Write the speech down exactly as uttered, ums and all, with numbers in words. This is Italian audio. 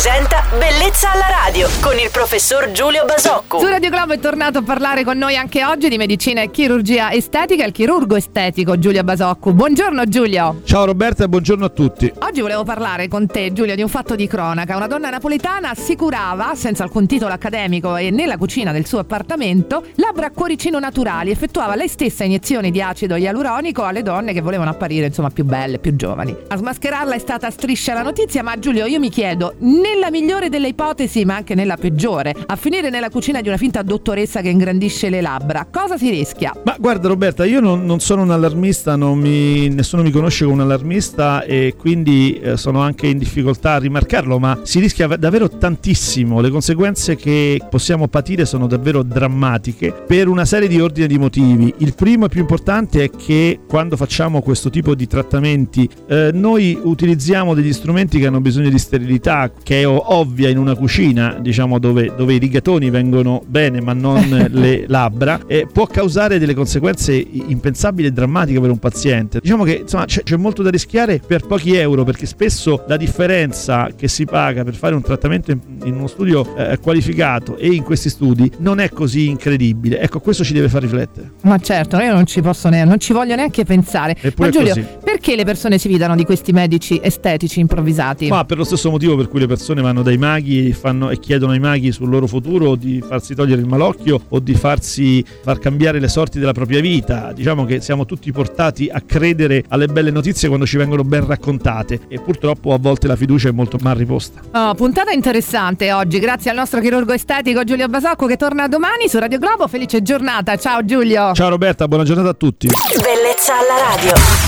presenta Bellezza alla radio con il professor Giulio Basocco. Su Radio Globo è tornato a parlare con noi anche oggi di medicina e chirurgia estetica il chirurgo estetico Giulio Basocco. Buongiorno Giulio. Ciao Roberta e buongiorno a tutti. Oggi volevo parlare con te Giulio di un fatto di cronaca. Una donna napoletana assicurava, senza alcun titolo accademico e nella cucina del suo appartamento, labbra a cuoricino naturali. Effettuava lei stessa iniezioni di acido ialuronico alle donne che volevano apparire insomma più belle, più giovani. A smascherarla è stata Striscia la notizia, ma Giulio io mi chiedo, nella migliore delle ipotesi ma anche nella peggiore, a finire nella cucina di una finta dottoressa che ingrandisce le labbra, cosa si rischia? Ma guarda Roberta, io non, non sono un allarmista, non mi, nessuno mi conosce come un allarmista e quindi eh, sono anche in difficoltà a rimarcarlo, ma si rischia davvero tantissimo. Le conseguenze che possiamo patire sono davvero drammatiche per una serie di ordine di motivi. Il primo e più importante è che quando facciamo questo tipo di trattamenti eh, noi utilizziamo degli strumenti che hanno bisogno di sterilità, che è ovvia in una cucina, diciamo, dove, dove i rigatoni vengono bene ma non le labbra, e può causare delle conseguenze impensabili e drammatiche per un paziente. Diciamo che insomma c'è, c'è molto da rischiare per pochi euro, perché spesso la differenza che si paga per fare un trattamento in, in uno studio eh, qualificato e in questi studi non è così incredibile. Ecco, questo ci deve far riflettere. Ma certo, io non ci posso neanche, non ci voglio neanche pensare. Eppure ma Giulio, così. Perché le persone si fidano di questi medici estetici improvvisati? Ma per lo stesso motivo per cui le persone vanno dai maghi fanno, e chiedono ai maghi sul loro futuro di farsi togliere il malocchio o di farsi far cambiare le sorti della propria vita. Diciamo che siamo tutti portati a credere alle belle notizie quando ci vengono ben raccontate, e purtroppo a volte la fiducia è molto mal riposta. Oh, puntata interessante oggi, grazie al nostro chirurgo estetico Giulio Basocco, che torna domani su Radio Globo. Felice giornata, ciao Giulio. Ciao Roberta, buona giornata a tutti. Bellezza alla radio.